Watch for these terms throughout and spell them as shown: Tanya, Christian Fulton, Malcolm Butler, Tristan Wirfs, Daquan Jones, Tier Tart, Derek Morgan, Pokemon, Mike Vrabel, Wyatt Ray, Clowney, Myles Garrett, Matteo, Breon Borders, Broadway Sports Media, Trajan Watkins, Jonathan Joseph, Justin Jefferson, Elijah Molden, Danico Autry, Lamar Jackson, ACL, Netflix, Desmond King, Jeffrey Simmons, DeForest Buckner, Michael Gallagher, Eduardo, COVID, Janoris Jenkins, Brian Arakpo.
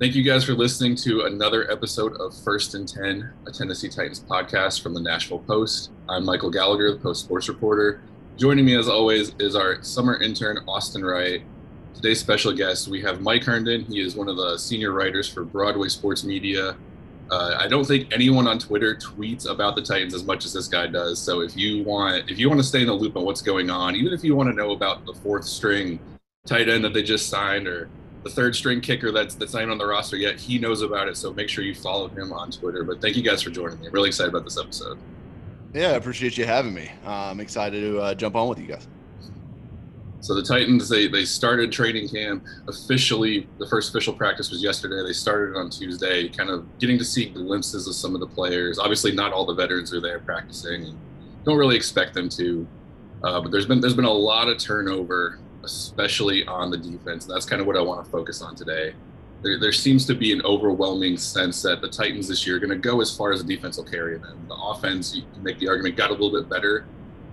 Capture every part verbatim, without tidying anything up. Thank you guys for listening to another episode of First and Ten, a Tennessee Titans podcast from the Nashville Post. I'm Michael Gallagher, the Post sports reporter. Joining me as always is our summer intern, Austin Wright. Today's special guest, we have Mike Herndon. He is one of the senior writers for Broadway Sports Media. Uh, I don't think anyone on Twitter tweets about the Titans as much as this guy does. So if you want, if you want to stay in the loop on what's going on, even if you want to know about the fourth string tight end that they just signed or the third string kicker that's that's not even on the roster yet, he knows about it. So make sure you follow him on Twitter. But thank you guys for joining me. I'm really excited about this episode. Yeah, I appreciate you having me. Uh, I'm excited to uh, jump on with you guys. So the Titans, they they started training camp officially. The first official practice was yesterday. They started on Tuesday, kind of getting to see glimpses of some of the players. Obviously, not all the veterans are there practicing. And don't really expect them to. Uh, but there's been there's been a lot of turnover, especially on the defense. And that's kind of what I want to focus on today. There, there seems to be an overwhelming sense that the Titans this year are going to go as far as the defense will carry them. The offense, you can make the argument, got a little bit better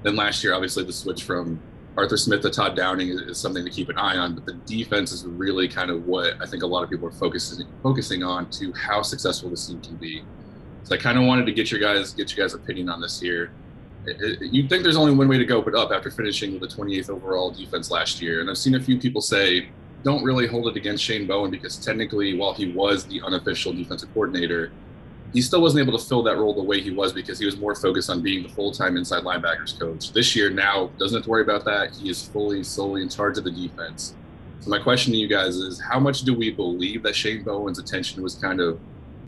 than last year. Obviously, the switch from Arthur Smith to Todd Downing is, is something to keep an eye on, but the defense is really kind of what I think a lot of people are focusing focusing on to how successful this team can be. So I kind of wanted to get your guys get your guys' opinion on this here. You'd think there's only one way to go but up after finishing with the twenty-eighth overall defense last year. And I've seen a few people say, don't really hold it against Shane Bowen because technically, while he was the unofficial defensive coordinator, he still wasn't able to fill that role the way he was because he was more focused on being the full-time inside linebackers coach. This year now, doesn't have to worry about that. He is fully, solely in charge of the defense. So my question to you guys is, how much do we believe that Shane Bowen's attention was kind of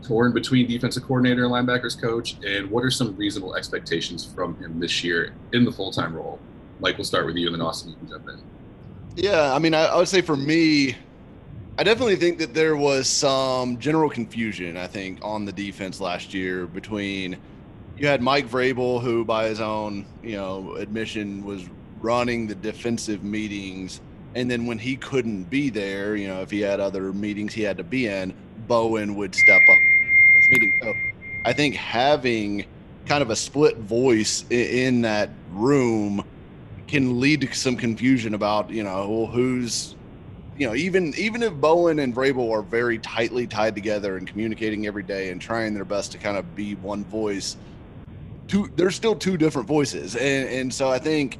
torn between defensive coordinator and linebackers coach, and what are some reasonable expectations from him this year in the full-time role? Mike, we'll start with you, and then Austin, you can jump in. Yeah, I mean, I, I would say for me, I definitely think that there was some general confusion, I think, on the defense last year between you had Mike Vrabel, who by his own, you know, admission was running the defensive meetings. And then when he couldn't be there, you know, if he had other meetings he had to be in, Bowen would step up this meeting. So I think having kind of a split voice in that room can lead to some confusion about, you know, who's, you know, even even if Bowen and Vrabel are very tightly tied together and communicating every day and trying their best to kind of be one voice, two, there's still two different voices. And, and so I think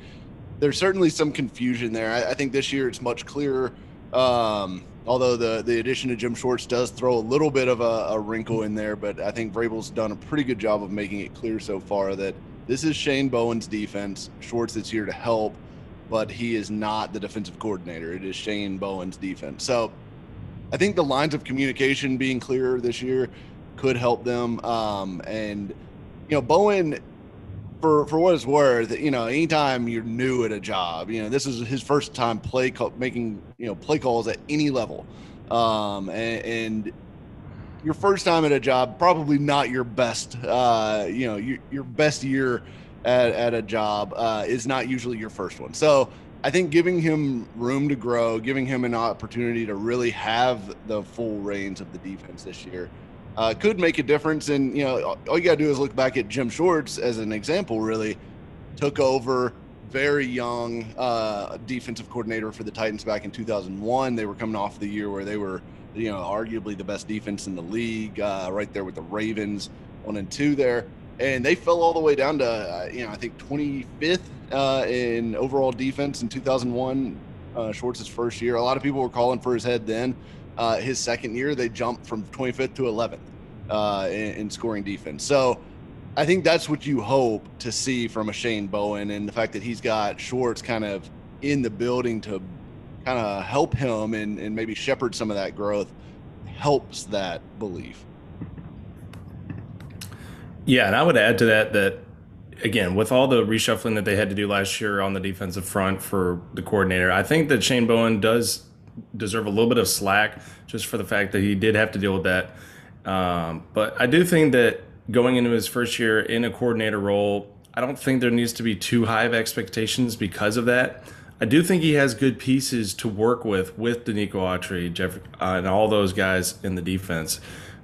there's certainly some confusion there. I, I think this year it's much clearer, um, although the, the addition of Jim Schwartz does throw a little bit of a, a wrinkle in there, but I think Vrabel's done a pretty good job of making it clear so far that this is Shane Bowen's defense. Schwartz is here to help, but he is not the defensive coordinator. It is Shane Bowen's defense. So I think the lines of communication being clearer this year could help them. Um, and, you know, Bowen, for, for what it's worth, you know, anytime you're new at a job, you know, this is his first time play call, making, you know, play calls at any level. Um, and, and your first time at a job, probably not your best, uh, you know, your, your best year At, at a job uh, is not usually your first one. So I think giving him room to grow, giving him an opportunity to really have the full reins of the defense this year uh, could make a difference. And, you know, all you got to do is look back at Jim Schwartz as an example, really took over very young uh, defensive coordinator for the Titans back in two thousand one. They were coming off the year where they were, you know, arguably the best defense in the league, uh, right there with the Ravens one and two there. And they fell all the way down to, uh, you know, I think twenty-fifth uh, in overall defense in two thousand one, uh, Schwartz's first year. A lot of people were calling for his head then. Uh, his second year, they jumped from twenty-fifth to eleventh uh, in, in scoring defense. So I think that's what you hope to see from a Shane Bowen, and the fact that he's got Schwartz kind of in the building to kind of help him and, and maybe shepherd some of that growth helps that belief. Yeah, and I would add to that that, again, with all the reshuffling that they had to do last year on the defensive front for the coordinator, I think that Shane Bowen does deserve a little bit of slack just for the fact that he did have to deal with that. Um, but I do think that going into his first year in a coordinator role, I don't think there needs to be too high of expectations because of that. I do think he has good pieces to work with, with Danico Autry, Jeff, uh, and all those guys in the defense.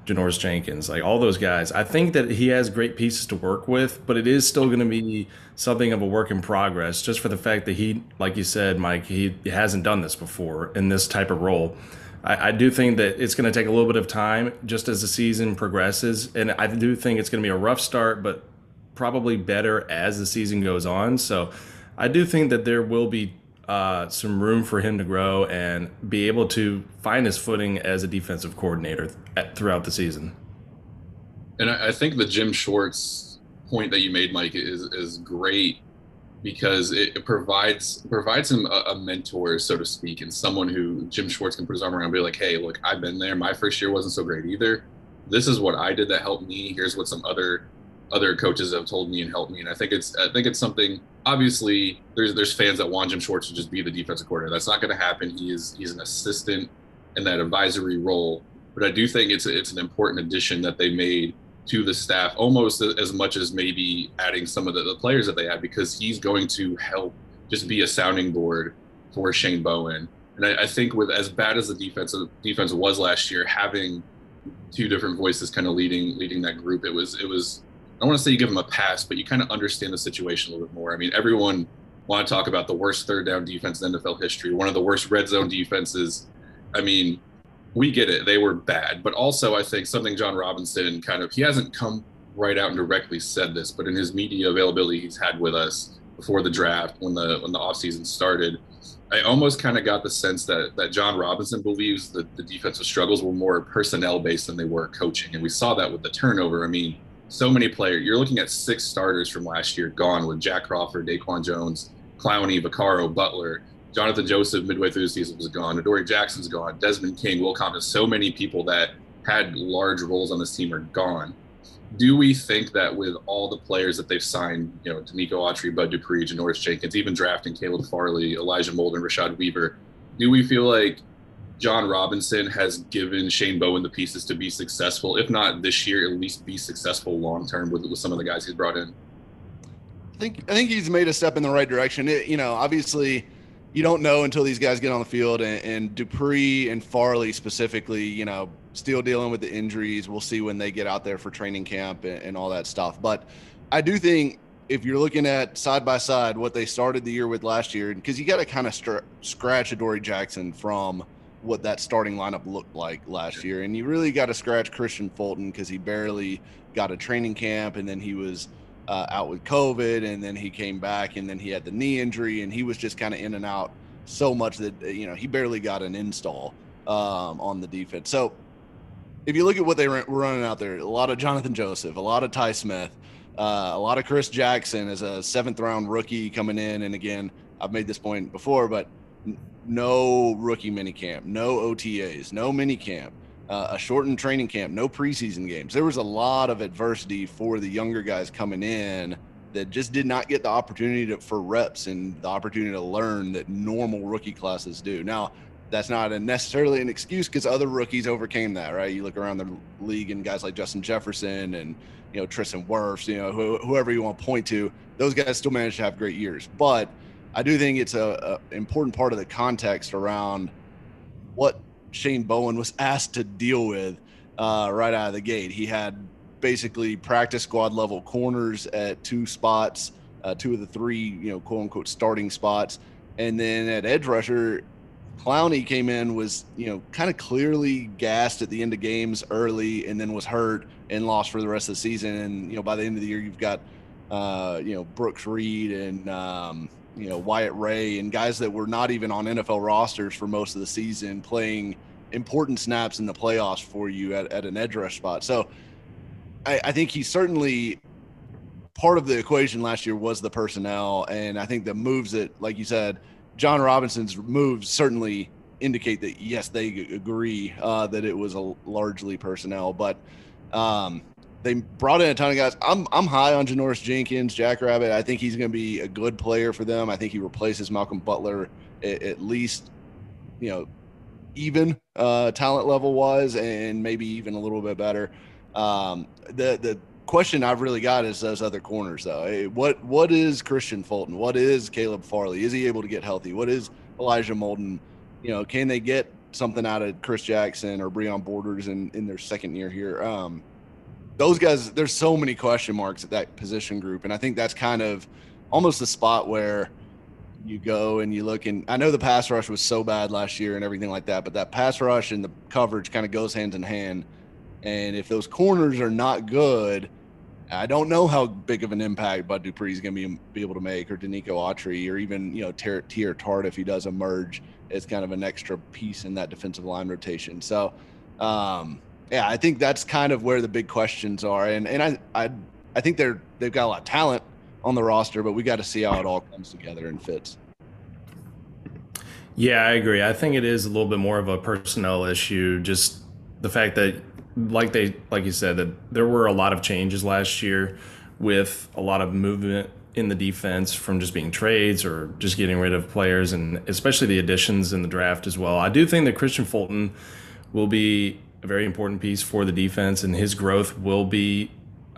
Janoris Jenkins, like all those guys. I think that he has great pieces to work with, but it is still going to be something of a work in progress just for the fact that he, like you said, Mike, he hasn't done this before in this type of role. I, I do think that it's going to take a little bit of time just as the season progresses. And I do think it's going to be a rough start, but probably better as the season goes on. So I do think that there will be uh, some room for him to grow and be able to find his footing as a defensive coordinator th- at, throughout the season. And I, I think the Jim Schwartz point that you made, Mike, is is great, because it provides provides him a, a mentor, so to speak, and someone who Jim Schwartz can put his arm around and be like, hey, look, I've been there. My first year wasn't so great either. This is what I did that helped me. Here's what some other other coaches have told me and helped me. And I think it's I think it's something, obviously, there's there's fans that want Jim Schwartz to just be the defensive coordinator. That's not going to happen. He is he's an assistant in that advisory role. But I do think it's it's an important addition that they made to the staff, almost as much as maybe adding some of the, the players that they had, because he's going to help just be a sounding board for Shane Bowen. And I, I think with as bad as the defense defense was last year, having two different voices kind of leading leading that group, it was it was I don't want to say you give him a pass, but you kind of understand the situation a little bit more. I mean, everyone want to talk about the worst third down defense in N F L history, one of the worst red zone defenses. I mean, we get it. They were bad. But also, I think something John Robinson kind of, he hasn't come right out and directly said this, but in his media availability he's had with us before the draft, when the when the offseason started, I almost kind of got the sense that that John Robinson believes that the defensive struggles were more personnel-based than they were coaching. And we saw that with the turnover. I mean, so many players. You're looking at six starters from last year gone, with Jack Crawford, Daquan Jones, Clowney, Vaccaro, Butler. Jonathan Joseph midway through the season was gone. Adoree Jackson's gone. Desmond King, Will Compton. So many people that had large roles on this team are gone. Do we think that with all the players that they've signed, you know, Danico Autry, Bud Dupree, Janoris Jenkins, even drafting Caleb Farley, Elijah Molden, Rashad Weaver, do we feel like John Robinson has given Shane Bowen the pieces to be successful, if not this year, at least be successful long-term with, with some of the guys he's brought in? I think, I think he's made a step in the right direction. It, you know, obviously – you don't know until these guys get on the field, and, and Dupree and Farley specifically, you know, still dealing with the injuries. We'll see when they get out there for training camp and, and all that stuff. But I do think if you're looking at side by side what they started the year with last year, because you got to kind of str- scratch Adoree Jackson from what that starting lineup looked like last year. And you really got to scratch Christian Fulton, because he barely got a training camp, and then he was Uh, out with COVID, and then he came back, and then he had the knee injury, and he was just kind of in and out so much that, you know, he barely got an install um, on the defense. So if you look at what they were running out there, a lot of Jonathan Joseph, a lot of Ty Smith, uh, a lot of Chris Jackson as a seventh round rookie coming in. And again, I've made this point before, but n- no rookie minicamp, no O T As, no minicamp. Uh, a shortened training camp, no preseason games. There was a lot of adversity for the younger guys coming in that just did not get the opportunity to, for reps and the opportunity to learn that normal rookie classes do. Now, that's not a necessarily an excuse, because other rookies overcame that, right? You look around the league and guys like Justin Jefferson and, you know, Tristan Wirfs, you know, wh- whoever you want to point to, those guys still managed to have great years. But I do think it's a, a important part of the context around what Shane Bowen was asked to deal with uh, right out of the gate. He had basically practice squad level corners at two spots, uh, two of the three, you know, quote unquote starting spots. And then at edge rusher, Clowney came in, was, you know, kind of clearly gassed at the end of games early, and then was hurt and lost for the rest of the season. And, you know, by the end of the year, you've got, uh, you know, Brooks Reed and, um, you know, Wyatt Ray and guys that were not even on N F L rosters for most of the season playing important snaps in the playoffs for you at, at an edge rush spot. So I, I think he's certainly part of the equation last year was the personnel. And I think the moves that, like you said, John Robinson's moves certainly indicate that, yes, they agree uh, that it was a largely personnel, but um, they brought in a ton of guys. I'm I'm high on Janoris Jenkins, Jackrabbit. I think he's going to be a good player for them. I think he replaces Malcolm Butler at, at least, you know, even uh, talent level wise, and maybe even a little bit better. Um, the the question I've really got is those other corners, though. Hey, what what is Christian Fulton? What is Caleb Farley? Is he able to get healthy? What is Elijah Molden? You know, can they get something out of Chris Jackson or Breon Borders in, in their second year here? Um, Those guys, there's so many question marks at that position group. And I think that's kind of almost the spot where you go and you look, and I know the pass rush was so bad last year and everything like that, but that pass rush and the coverage kind of goes hand in hand. And if those corners are not good, I don't know how big of an impact Bud Dupree is going to be, be able to make, or Danico Autry, or even, you know, Tier Tart if he does emerge. It's kind of an extra piece in that defensive line rotation. So, um, yeah, I think that's kind of where the big questions are. And and I I, I think they're, they've got a lot of talent on the roster, but we got to see how it all comes together and fits. Yeah, I agree. I think it is a little bit more of a personnel issue, just the fact that, like they, like you said, that there were a lot of changes last year with a lot of movement in the defense from just being trades or just getting rid of players, and especially the additions in the draft as well. I do think that Christian Fulton will be a very important piece for the defense, and his growth will be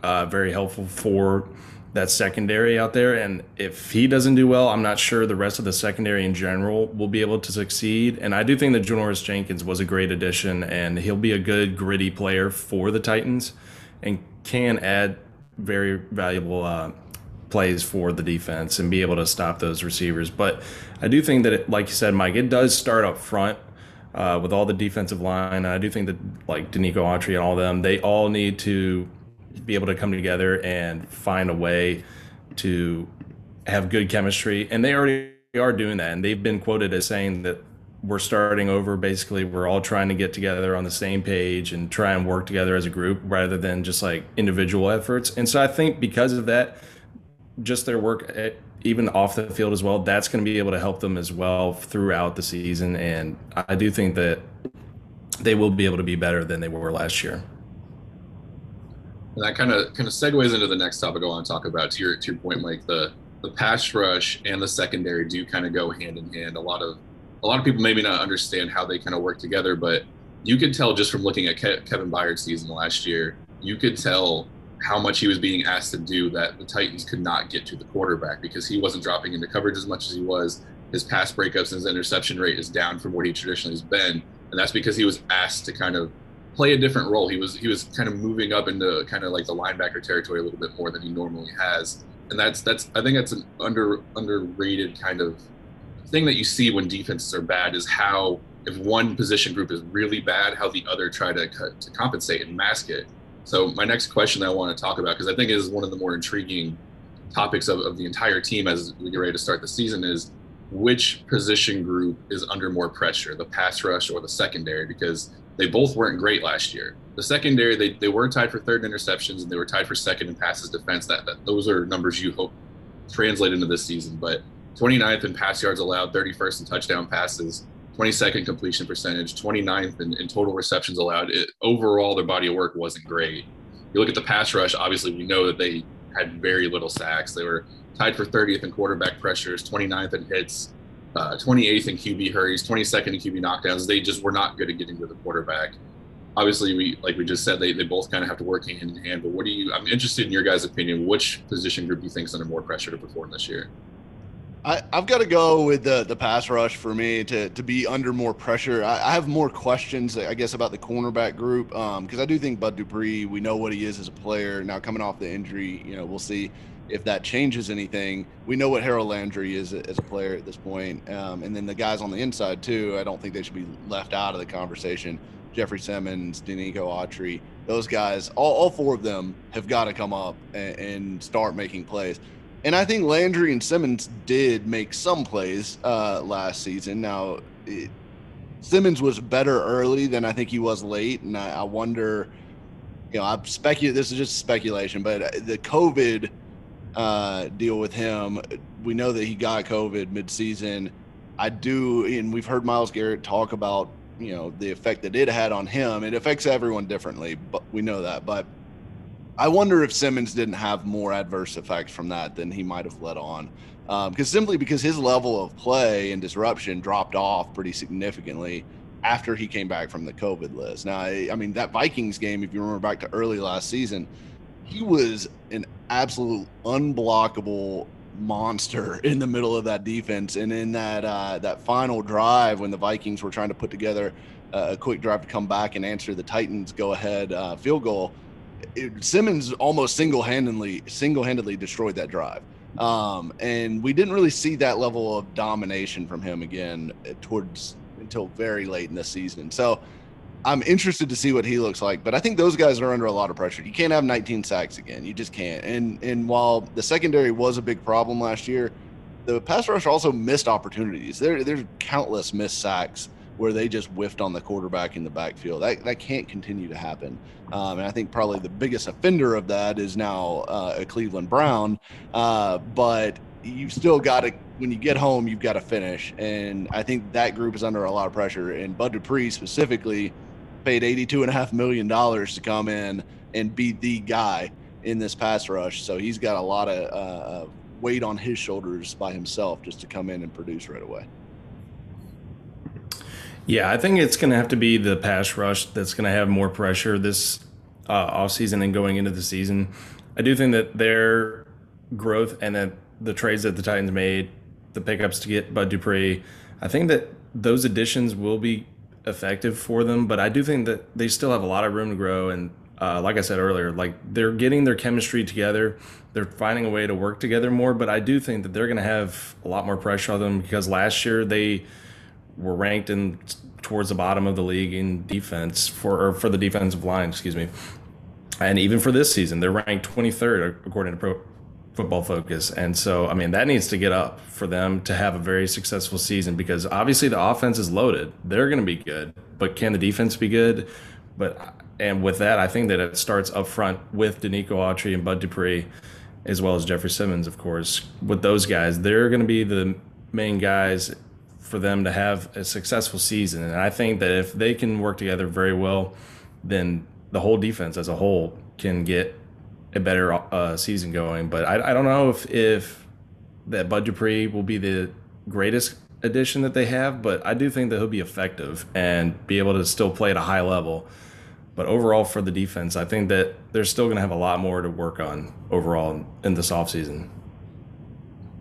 uh, very helpful for that secondary out there. And if he doesn't do well, I'm not sure the rest of the secondary in general will be able to succeed. And I do think that Janoris Jenkins was a great addition, and he'll be a good, gritty player for the Titans and can add very valuable uh, plays for the defense and be able to stop those receivers. But I do think that, it, like you said, Mike, it does start up front uh, with all the defensive line. I do think that, like, Danico Autry and all of them, they all need to be able to come together and find a way to have good chemistry. And they already are doing that. And they've been quoted as saying that we're starting over. Basically, we're all trying to get together on the same page and try and work together as a group rather than just like individual efforts. And so I think because of that, just their work, at, even off the field as well, that's going to be able to help them as well throughout the season. And I do think that they will be able to be better than they were last year. And that kind of kind of segues into the next topic I want to talk about. To your, to your point, Mike, the, the pass rush and the secondary do kind of go hand in hand. A lot of a lot of people maybe not understand how they kind of work together, but you could tell just from looking at Ke- Kevin Byard's season last year, you could tell how much he was being asked to do that the Titans could not get to the quarterback because he wasn't dropping into coverage as much as he was. His pass breakups and his interception rate is down from what he traditionally has been, and that's because he was asked to kind of play a different role. He was he was kind of moving up into kind of like the linebacker territory a little bit more than he normally has, and that's that's I think that's an under underrated kind of thing that you see when defenses are bad, is how if one position group is really bad, how the other try to to compensate and mask it. So my next question that I want to talk about, because I think it is one of the more intriguing topics of, of the entire team as we get ready to start the season, is which position group is under more pressure, the pass rush or the secondary? Because they both weren't great last year. The secondary, they, they were tied for third in interceptions, and they were tied for second in passes defense. That, that those are numbers you hope translate into this season. But twenty-ninth in pass yards allowed, thirty-first in touchdown passes, twenty-second completion percentage, twenty-ninth in, in total receptions allowed. It, overall, their body of work wasn't great. You look at the pass rush, obviously we know that they had very little sacks. They were tied for thirtieth in quarterback pressures, twenty-ninth in hits, Uh, twenty-eighth in Q B hurries, twenty-second in Q B knockdowns. They just were not good at getting to the quarterback. Obviously, we like we just said, they, they both kind of have to work hand in hand. But what do you? I'm interested in your guys' opinion. Which position group do you think is under more pressure to perform this year? I, I've got to go with the the pass rush for me to to be under more pressure. I, I have more questions, I guess, about the cornerback group because um, I do think Bud Dupree, we know what he is as a player. Now coming off the injury, you know, we'll see if that changes anything. We know what Harold Landry is as a player at this point. Um, and then the guys on the inside too, I don't think they should be left out of the conversation. Jeffrey Simmons, Danico Autry, those guys, all, all four of them have got to come up and, and start making plays. And I think Landry and Simmons did make some plays uh, last season. Now, it, Simmons was better early than I think he was late. And I, I wonder, you know, I speculate, this is just speculation, but the COVID uh deal with him, we know that he got COVID midseason. I do, and we've heard Myles Garrett talk about, you know, the effect that it had on him. It affects everyone differently, but we know that. But I wonder if Simmons didn't have more adverse effects from that than he might have let on, um because simply because his level of play and disruption dropped off pretty significantly after he came back from the COVID list. Now I, I mean, that Vikings game, if you remember back to early last season, he was an absolute unblockable monster in the middle of that defense. And in that uh, that final drive when the Vikings were trying to put together a quick drive to come back and answer the Titans' go-ahead uh, field goal, it, Simmons almost single-handedly single-handedly destroyed that drive. Um, and we didn't really see that level of domination from him again towards until very late in the season. So I'm interested to see what he looks like, but I think those guys are under a lot of pressure. You can't have nineteen sacks again. You just can't. And, and while the secondary was a big problem last year, the pass rush also missed opportunities. There, there's countless missed sacks where they just whiffed on the quarterback in the backfield. That that can't continue to happen. Um, and I think probably the biggest offender of that is now uh, a Cleveland Brown. Uh, but you've still got to, when you get home, you've got to finish. And I think that group is under a lot of pressure. And Bud Dupree specifically paid eighty-two and a half million dollars to come in and be the guy in this pass rush. So he's got a lot of uh, weight on his shoulders by himself just to come in and produce right away. Yeah, I think it's going to have to be the pass rush that's going to have more pressure this uh, offseason and going into the season. I do think that their growth and that the trades that the Titans made, the pickups to get Bud Dupree, I think that those additions will be effective for them. But I do think that they still have a lot of room to grow. And uh, like I said earlier, like they're getting their chemistry together. They're finding a way to work together more. But I do think that they're going to have a lot more pressure on them because last year they – were ranked in towards the bottom of the league in defense for or for the defensive line, excuse me. And even for this season, they're ranked twenty-third according to Pro Football Focus. And so, I mean, that needs to get up for them to have a very successful season because obviously the offense is loaded. They're going to be good, but can the defense be good? But and with that, I think that it starts up front with Danico Autry and Bud Dupree, as well as Jeffrey Simmons, of course. With those guys, they're going to be the main guys for them to have a successful season. And I think that if they can work together very well, then the whole defense as a whole can get a better uh, season going. But I, I don't know if, if that Bud Dupree will be the greatest addition that they have, but I do think that he'll be effective and be able to still play at a high level. But overall for the defense, I think that they're still going to have a lot more to work on overall in this offseason.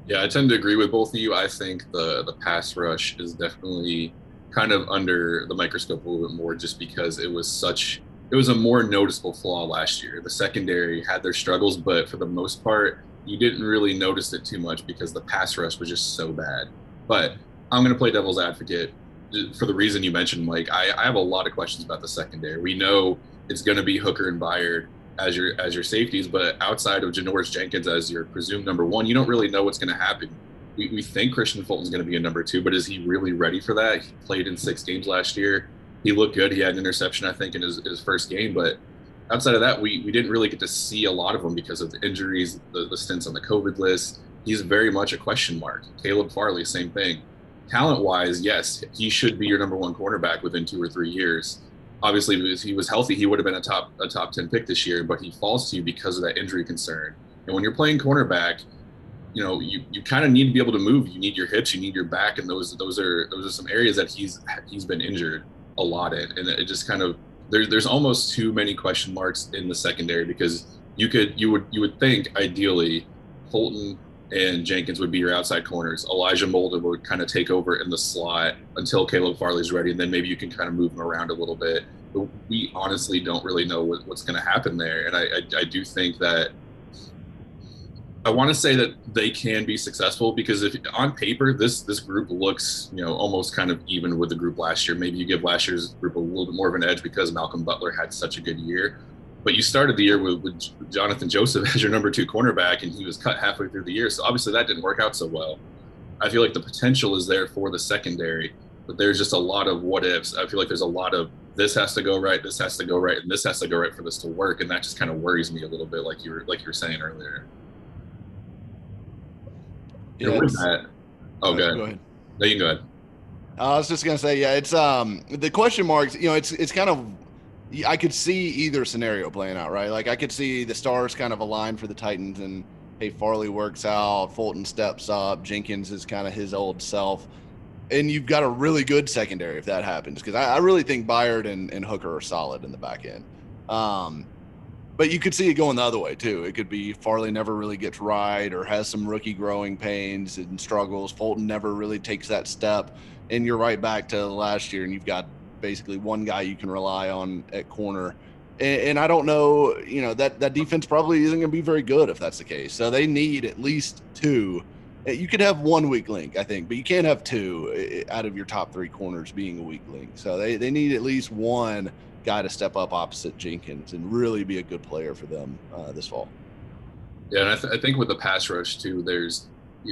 Yeah, I tend to agree with both of you. I think the, the pass rush is definitely kind of under the microscope a little bit more just because it was such – it was a more noticeable flaw last year. The secondary had their struggles, but for the most part, you didn't really notice it too much because the pass rush was just so bad. But I'm going to play devil's advocate for the reason you mentioned, Mike. I, I have a lot of questions about the secondary. We know it's going to be Hooker and Byard as your as your safeties, but outside of Janoris Jenkins as your presumed number one, you don't really know what's going to happen. We, we think Christian Fulton's going to be a number two, but is he really ready for that? He played in six games last year. He looked good. He had an interception, I think, in his, his first game. But outside of that, we, we didn't really get to see a lot of him because of the injuries, the, the stints on the COVID list. He's very much a question mark. Caleb Farley, same thing. Talent-wise, yes, he should be your number one cornerback within two or three years. Obviously, if he was healthy, he would have been a top a top ten pick this year, but he falls to you because of that injury concern. And when you're playing cornerback, you know, you, you kind of need to be able to move. You need your hips, you need your back, and those those are those are some areas that he's he's been injured a lot in. And it just kind of there's there's almost too many question marks in the secondary because you could you would you would think ideally Fulton and Jenkins would be your outside corners. Elijah Molden would kind of take over in the slot until Caleb Farley's ready, and then maybe you can kind of move him around a little bit. But we honestly don't really know what, what's going to happen there. And I, I, I do think that I want to say that they can be successful because if on paper, this this group looks, you know, almost kind of even with the group last year. Maybe you give last year's group a little bit more of an edge because Malcolm Butler had such a good year. But you started the year with, with Jonathan Joseph as your number two cornerback, and he was cut halfway through the year. So obviously that didn't work out so well. I feel like the potential is there for the secondary, but there's just a lot of what ifs. I feel like there's a lot of this has to go right, this has to go right, and this has to go right for this to work. And that just kind of worries me a little bit, like you were like you were saying earlier. Yeah, and with that, oh, go ahead. go ahead. No, you can go ahead. I was just gonna say, yeah, it's um the question marks. You know, it's it's kind of. I could see either scenario playing out, right? Like I could see the stars kind of align for the Titans and hey, Farley works out, Fulton steps up, Jenkins is kind of his old self. And you've got a really good secondary if that happens. Cause I, I really think Byard and, and Hooker are solid in the back end. Um, but you could see it going the other way too. It could be Farley never really gets right or has some rookie growing pains and struggles. Fulton never really takes that step. And you're right back to last year and you've got basically one guy you can rely on at corner And, and I don't know, you know, that, that defense probably isn't going to be very good if that's the case. So they need at least two. You could have one weak link, I think, but you can't have two out of your top three corners being a weak link. So they, they need at least one guy to step up opposite Jenkins and really be a good player for them uh, this fall. Yeah, and I, th- I think with the pass rush, too, there's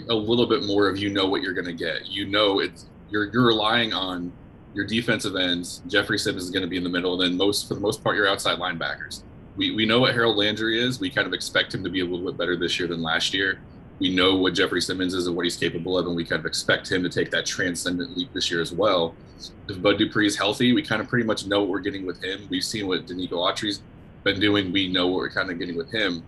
a little bit more of you know what you're going to get. You know it's you're you're relying on your defensive ends. Jeffrey Simmons is going to be in the middle, and then most for the most part, your outside linebackers. We we know what Harold Landry is. We kind of expect him to be a little bit better this year than last year. We know what Jeffrey Simmons is and what he's capable of, and we kind of expect him to take that transcendent leap this year as well. If Bud Dupree is healthy, we kind of pretty much know what we're getting with him. We've seen what Danico Autry's been doing. We know what we're kind of getting with him.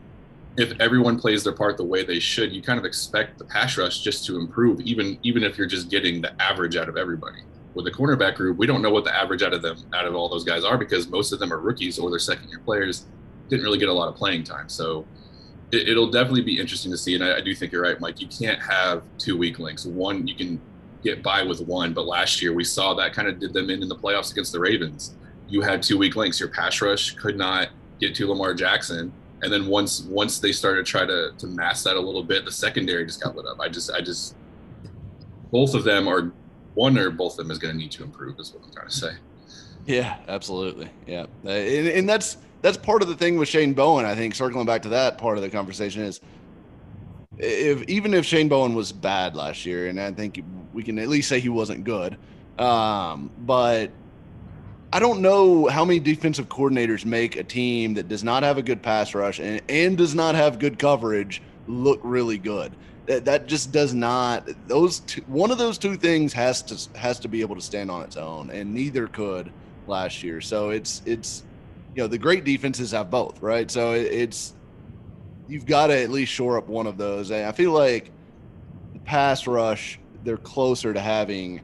If everyone plays their part the way they should, you kind of expect the pass rush just to improve, even even if you're just getting the average out of everybody. With the cornerback group, we don't know what the average out of them, out of all those guys are, because most of them are rookies or they're second-year players, didn't really get a lot of playing time. So it, it'll definitely be interesting to see, and I, I do think you're right, Mike. You can't have two weak links. One, you can get by with one, but last year we saw that kind of did them in in the playoffs against the Ravens. You had two weak links. Your pass rush could not get to Lamar Jackson. And then once once they started to try to, to mask that a little bit, the secondary just got lit up. I just, I just, both of them are, one or both of them is going to need to improve is what I'm trying to say. Yeah, absolutely. Yeah. And, and that's, that's part of the thing with Shane Bowen, I think, circling back to that part of the conversation is, if even if Shane Bowen was bad last year, and I think we can at least say he wasn't good, um, but I don't know how many defensive coordinators make a team that does not have a good pass rush and, and does not have good coverage look really good. That, that just does not. Those two, one of those two things has to has to be able to stand on its own, and neither could last year. So it's it's you know the great defenses have both, right? So it, it's you've got to at least shore up one of those. And I feel like the pass rush, they're closer to having,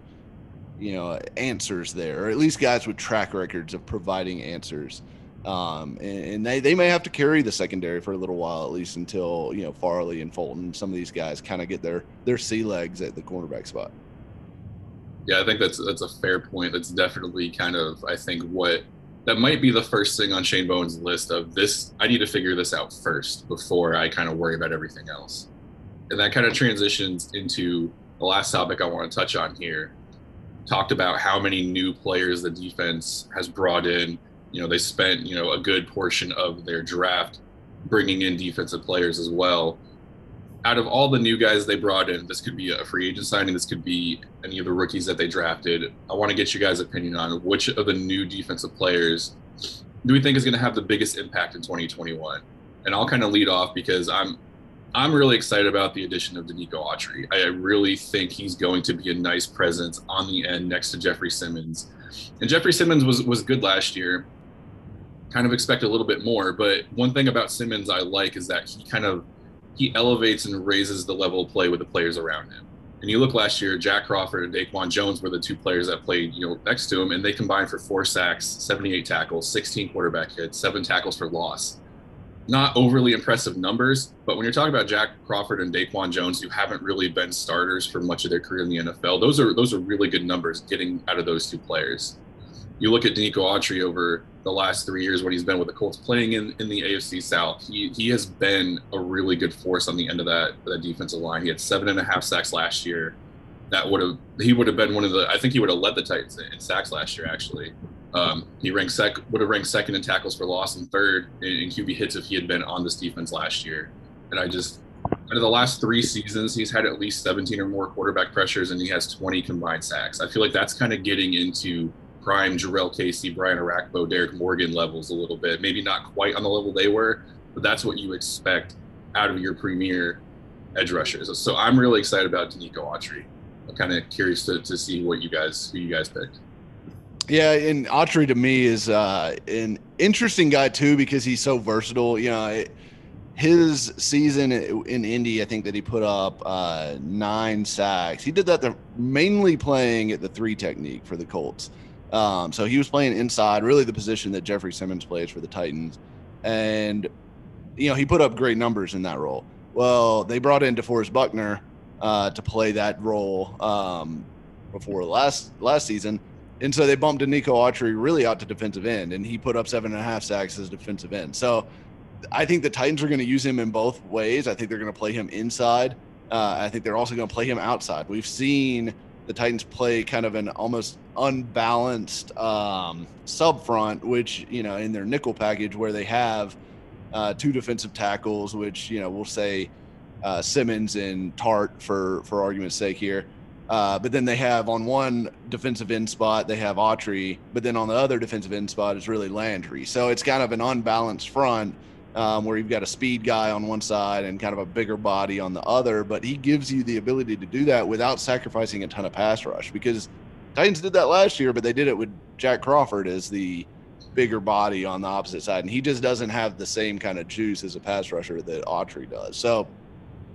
you know, answers there, or at least guys with track records of providing answers. Um, and, and they, they may have to carry the secondary for a little while, at least until, you know, Farley and Fulton, some of these guys kind of get their, their sea legs at the cornerback spot. Yeah, I think that's, that's a fair point. That's definitely kind of, I think what that might be the first thing on Shane Bowen's list of this. I need to figure this out first before I kind of worry about everything else. And that kind of transitions into the last topic I want to touch on here. Talked about how many new players the defense has brought in. You know, they spent, you know, a good portion of their draft bringing in defensive players as well. Out of all the new guys they brought in, this could be a free agent signing. This could be any of the rookies that they drafted. I want to get you guys' opinion on which of the new defensive players do we think is going to have the biggest impact in twenty twenty-one. And I'll kind of lead off because I'm I'm really excited about the addition of Danico Autry. I really think he's going to be a nice presence on the end next to Jeffrey Simmons. And Jeffrey Simmons was was good last year. Kind of expect a little bit more, but one thing about Simmons I like is that he kind of he elevates and raises the level of play with the players around him. And you look last year, Jack Crawford and Daquan Jones were the two players that played, you know, next to him, and they combined for four sacks, seventy-eight tackles, sixteen quarterback hits, seven tackles for loss. Not overly impressive numbers, but when you're talking about Jack Crawford and Daquan Jones, who haven't really been starters for much of their career in the N F L, those are those are really good numbers getting out of those two players. You look at Danico Autry over the last three years when he's been with the Colts playing in, in the A F C South, he he has been a really good force on the end of that, that defensive line. He had seven and a half sacks last year. That would have he would have been one of the I think he would have led the Titans in sacks last year actually. Um, he ranked sec- would have ranked second in tackles for loss and third in, in Q B hits if he had been on this defense last year. And I just, out of the last three seasons, he's had at least seventeen or more quarterback pressures, and he has twenty combined sacks. I feel like that's kind of getting into prime Jarrell Casey, Brian Arakpo, Derek Morgan levels a little bit. Maybe not quite on the level they were, but that's what you expect out of your premier edge rushers. So I'm really excited about Danico Autry. I'm kind of curious to, to see what you guys, who you guys picked. Yeah, and Autry to me is uh, an interesting guy too because he's so versatile. You know, it, his season in Indy, I think that he put up uh, nine sacks. He did that the, mainly playing at the three technique for the Colts. Um, so he was playing inside, really the position that Jeffrey Simmons plays for the Titans. And, you know, he put up great numbers in that role. Well, they brought in DeForest Buckner uh, to play that role um, before last last season. And so they bumped Danico Autry really out to defensive end, and he put up seven and a half sacks as defensive end. So I think the Titans are going to use him in both ways. I think they're going to play him inside. Uh, I think they're also going to play him outside. We've seen the Titans play kind of an almost unbalanced um, sub front, which, you know, in their nickel package where they have uh, two defensive tackles, which, you know, we'll say uh, Simmons and Tart for, for argument's sake here. Uh, but then they have on one defensive end spot, they have Autry, but then on the other defensive end spot is really Landry. So it's kind of an unbalanced front um, where you've got a speed guy on one side and kind of a bigger body on the other, but he gives you the ability to do that without sacrificing a ton of pass rush, because Titans did that last year, but they did it with Jack Crawford as the bigger body on the opposite side. And he just doesn't have the same kind of juice as a pass rusher that Autry does. So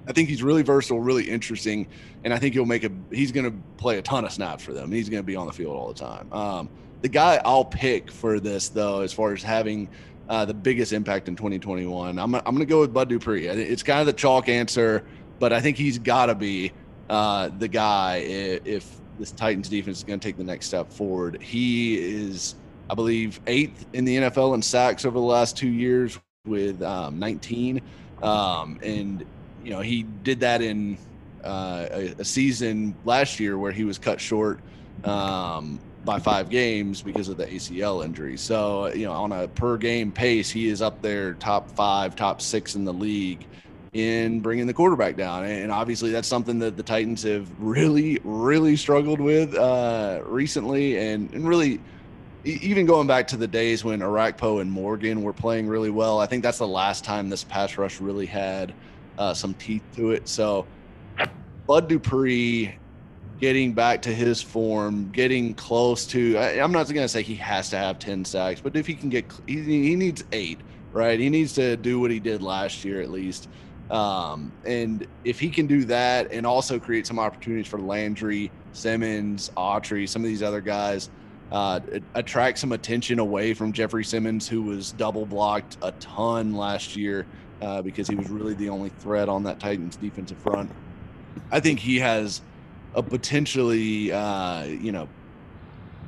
I think he's really versatile, really interesting, and I think he'll make a – he's going to play a ton of snaps for them. He's going to be on the field all the time. Um, the guy I'll pick for this, though, as far as having uh, the biggest impact in twenty twenty-one, I'm, I'm going to go with Bud Dupree. It's kind of the chalk answer, but I think he's got to be uh, the guy if, if this Titans defense is going to take the next step forward. He is, I believe, eighth in the N F L in sacks over the last two years with um, nineteen, um, and – you know, he did that in uh, a, a season last year where he was cut short um, by five games because of the A C L injury. So, you know, on a per game pace, he is up there top five, top six in the league in bringing the quarterback down. And obviously that's something that the Titans have really, really struggled with uh, recently. And, and really, even going back to the days when Arakpo and Morgan were playing really well, I think that's the last time this pass rush really had Uh, some teeth to it. So Bud Dupree getting back to his form, getting close to, I, I'm not going to say he has to have ten sacks, but if he can get, he, he needs eight, right? He needs to do what he did last year at least. Um, and if he can do that and also create some opportunities for Landry, Simmons, Autry, some of these other guys, uh, attract some attention away from Jeffrey Simmons, who was double blocked a ton last year. Uh, because he was really the only threat on that Titans defensive front. I think he has a potentially, uh, you know,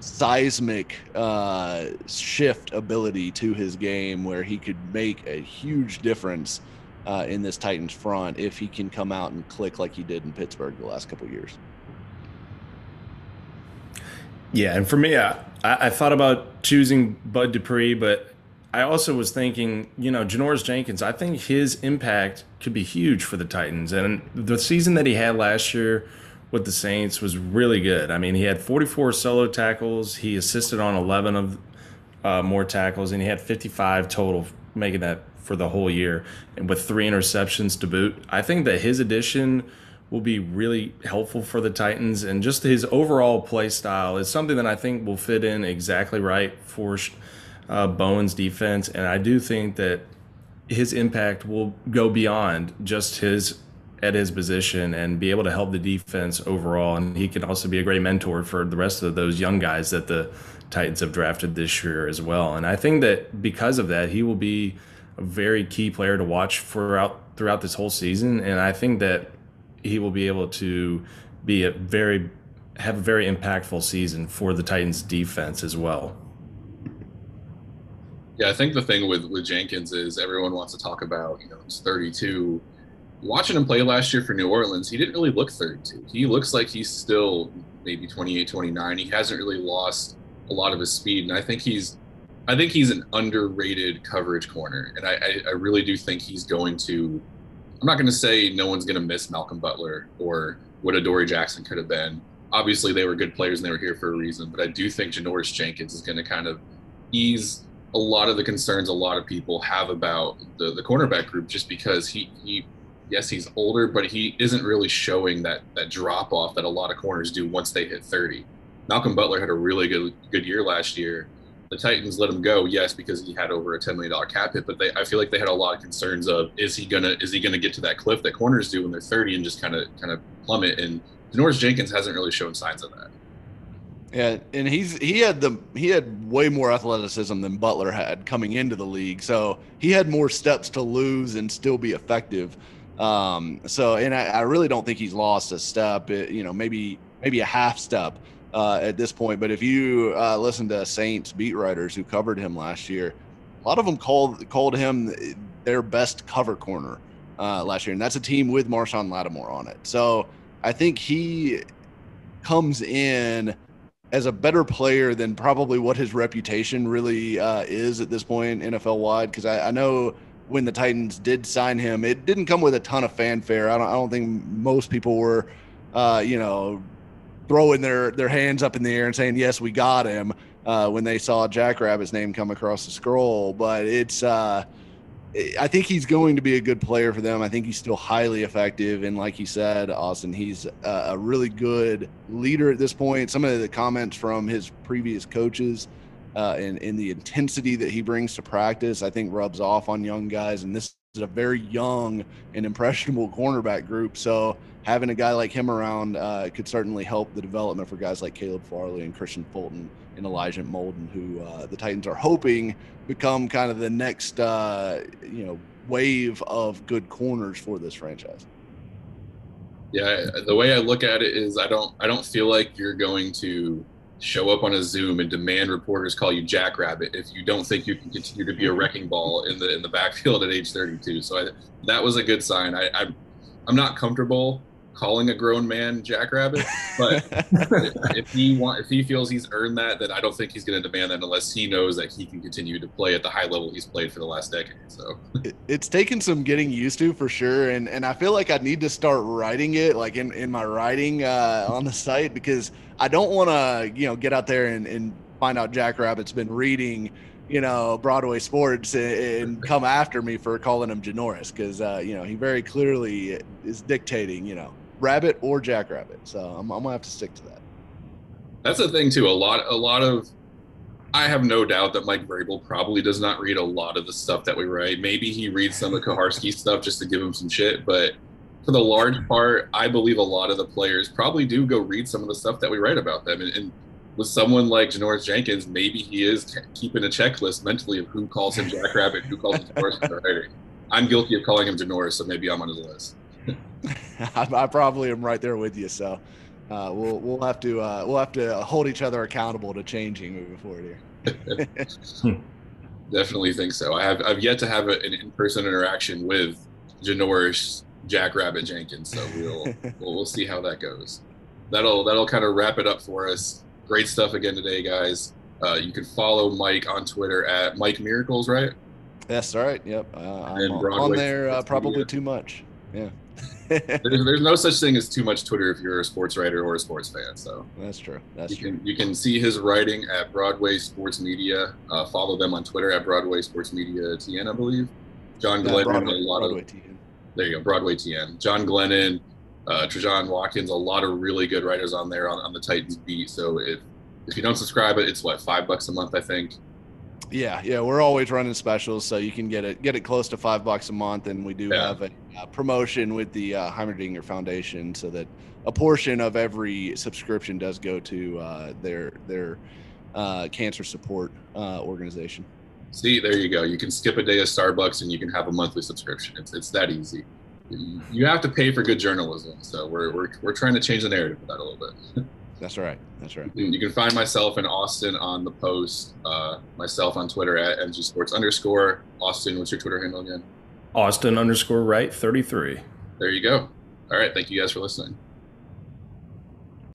seismic uh, shift ability to his game where he could make a huge difference uh, in this Titans front if he can come out and click like he did in Pittsburgh the last couple of years. Yeah, and for me, I, I thought about choosing Bud Dupree, but I also was thinking, you know, Janoris Jenkins, I think his impact could be huge for the Titans. And the season that he had last year with the Saints was really good. I mean, he had forty-four solo tackles. He assisted on eleven of uh, more tackles, and he had fifty-five total, making that for the whole year, and with three interceptions to boot. I think that his addition will be really helpful for the Titans, and just his overall play style is something that I think will fit in exactly right for – Uh, Bowen's defense, and I do think that his impact will go beyond just his at his position and be able to help the defense overall, and he can also be a great mentor for the rest of those young guys that the Titans have drafted this year as well. And I think that because of that, he will be a very key player to watch throughout throughout this whole season, and I think that he will be able to be a very have a very impactful season for the Titans defense as well. Yeah, I think the thing with, with Jenkins is everyone wants to talk about, you know, he's thirty-two. Watching him play last year for New Orleans, he didn't really look thirty-two. He looks like he's still maybe twenty-eight, twenty-nine. He hasn't really lost a lot of his speed, and I think he's I think he's an underrated coverage corner, and I, I, I really do think he's going to – I'm not going to say no one's going to miss Malcolm Butler or what Adoree Jackson could have been. Obviously, they were good players and they were here for a reason, but I do think Janoris Jenkins is going to kind of ease – a lot of the concerns a lot of people have about the, the cornerback group, just because he, he, yes, he's older, but he isn't really showing that, that drop off that a lot of corners do once they hit thirty. Malcolm Butler had a really good, good year last year. The Titans let him go. Yes, because he had over a ten million dollars cap hit, but they, I feel like they had a lot of concerns of, is he going to, is he going to get to that cliff that corners do when they're thirty and just kind of, kind of plummet. And Janoris Jenkins hasn't really shown signs of that. Yeah, and he's he had the he had way more athleticism than Butler had coming into the league, so he had more steps to lose and still be effective. Um, so, and I, I really don't think he's lost a step. It, you know, maybe maybe a half step uh, at this point. But if you uh, listen to Saints beat writers who covered him last year, a lot of them called called him their best cover corner uh, last year, and that's a team with Marshawn Lattimore on it. So I think he comes in as a better player than probably what his reputation really uh, is at this point N F L-wide, because I, I know when the Titans did sign him, it didn't come with a ton of fanfare. I don't, I don't think most people were, uh, you know, throwing their, their hands up in the air and saying, yes, we got him, uh, when they saw Jackrabbit's name come across the scroll. But it's uh, – I think he's going to be a good player for them. I think he's still highly effective. And like you said, Austin, he's a really good leader at this point. Some of the comments from his previous coaches – Uh, and, and the intensity that he brings to practice, I think, rubs off on young guys. And this is a very young and impressionable cornerback group. So having a guy like him around uh, could certainly help the development for guys like Caleb Farley and Christian Fulton and Elijah Molden, who uh, the Titans are hoping become kind of the next, uh, you know, wave of good corners for this franchise. Yeah, the way I look at it is I don't, I don't feel like you're going to show up on a Zoom and demand reporters call you Jackrabbit if you don't think you can continue to be a wrecking ball in the in the backfield at age thirty-two. So I, that was a good sign. I, I'm, I'm not comfortable calling a grown man Jackrabbit, but if, if he want, if he feels he's earned that, then I don't think he's going to demand that unless he knows that he can continue to play at the high level he's played for the last decade. So it's taken some getting used to for sure, and and I feel like I need to start writing it like in in my writing uh, on the site, because I don't want to, you know, get out there and, and find out Jackrabbit's been reading, you know, Broadway Sports and, and come after me for calling him Janoris, because uh, you know, he very clearly is dictating, you know, Rabbit or Jackrabbit. So I'm, I'm gonna have to stick to that. That's the thing too. A lot, a lot of, I have no doubt that Mike Vrabel probably does not read a lot of the stuff that we write. Maybe he reads some of Kaharski's stuff just to give him some shit, but for the large part, I believe a lot of the players probably do go read some of the stuff that we write about them. And, and with someone like Janoris Jenkins, maybe he is t- keeping a checklist mentally of who calls him Jackrabbit, who calls him Janoris in the writing. I'm guilty of calling him Janoris, so maybe I'm on his list. I, I probably am right there with you, so uh, we'll we'll have to uh, we'll have to hold each other accountable to changing moving forward here. Definitely think so. I have I've yet to have a, an in-person interaction with Janoris Jackrabbit Jenkins, so we'll, we'll we'll see how that goes. That'll that'll kind of wrap it up for us. Great stuff again today, guys. Uh, you can follow Mike on Twitter at Mike Miracles, right? That's right. Yep. Uh, I'm on there uh, probably too much. Yeah. there's, there's no such thing as too much Twitter if you're a sports writer or a sports fan. So that's true. That's you can, true. You can see his writing at Broadway Sports Media. Uh, follow them on Twitter at Broadway Sports Media T N, I believe. John yeah, Glennon, Broadway, a lot Broadway of T N. There you go, Broadway T N. John Glennon, uh, Trajan Watkins, a lot of really good writers on there on, on the Titans beat. So if if you don't subscribe, it's what five bucks a month, I think. Yeah, yeah, we're always running specials, so you can get it get it close to five bucks a month, and we do yeah. have a, a promotion with the uh, Heimerdinger Foundation, so that a portion of every subscription does go to uh, their their uh, cancer support uh, organization. See, there you go. You can skip a day of Starbucks, and you can have a monthly subscription. It's it's that easy. You have to pay for good journalism, so we're we're we're trying to change the narrative for that a little bit. That's right. That's right. You can find myself and Austin on the Post, uh, myself on Twitter at mgsports underscore. Austin, what's your Twitter handle again? Austin underscore right thirty-three. There you go. All right. Thank you guys for listening.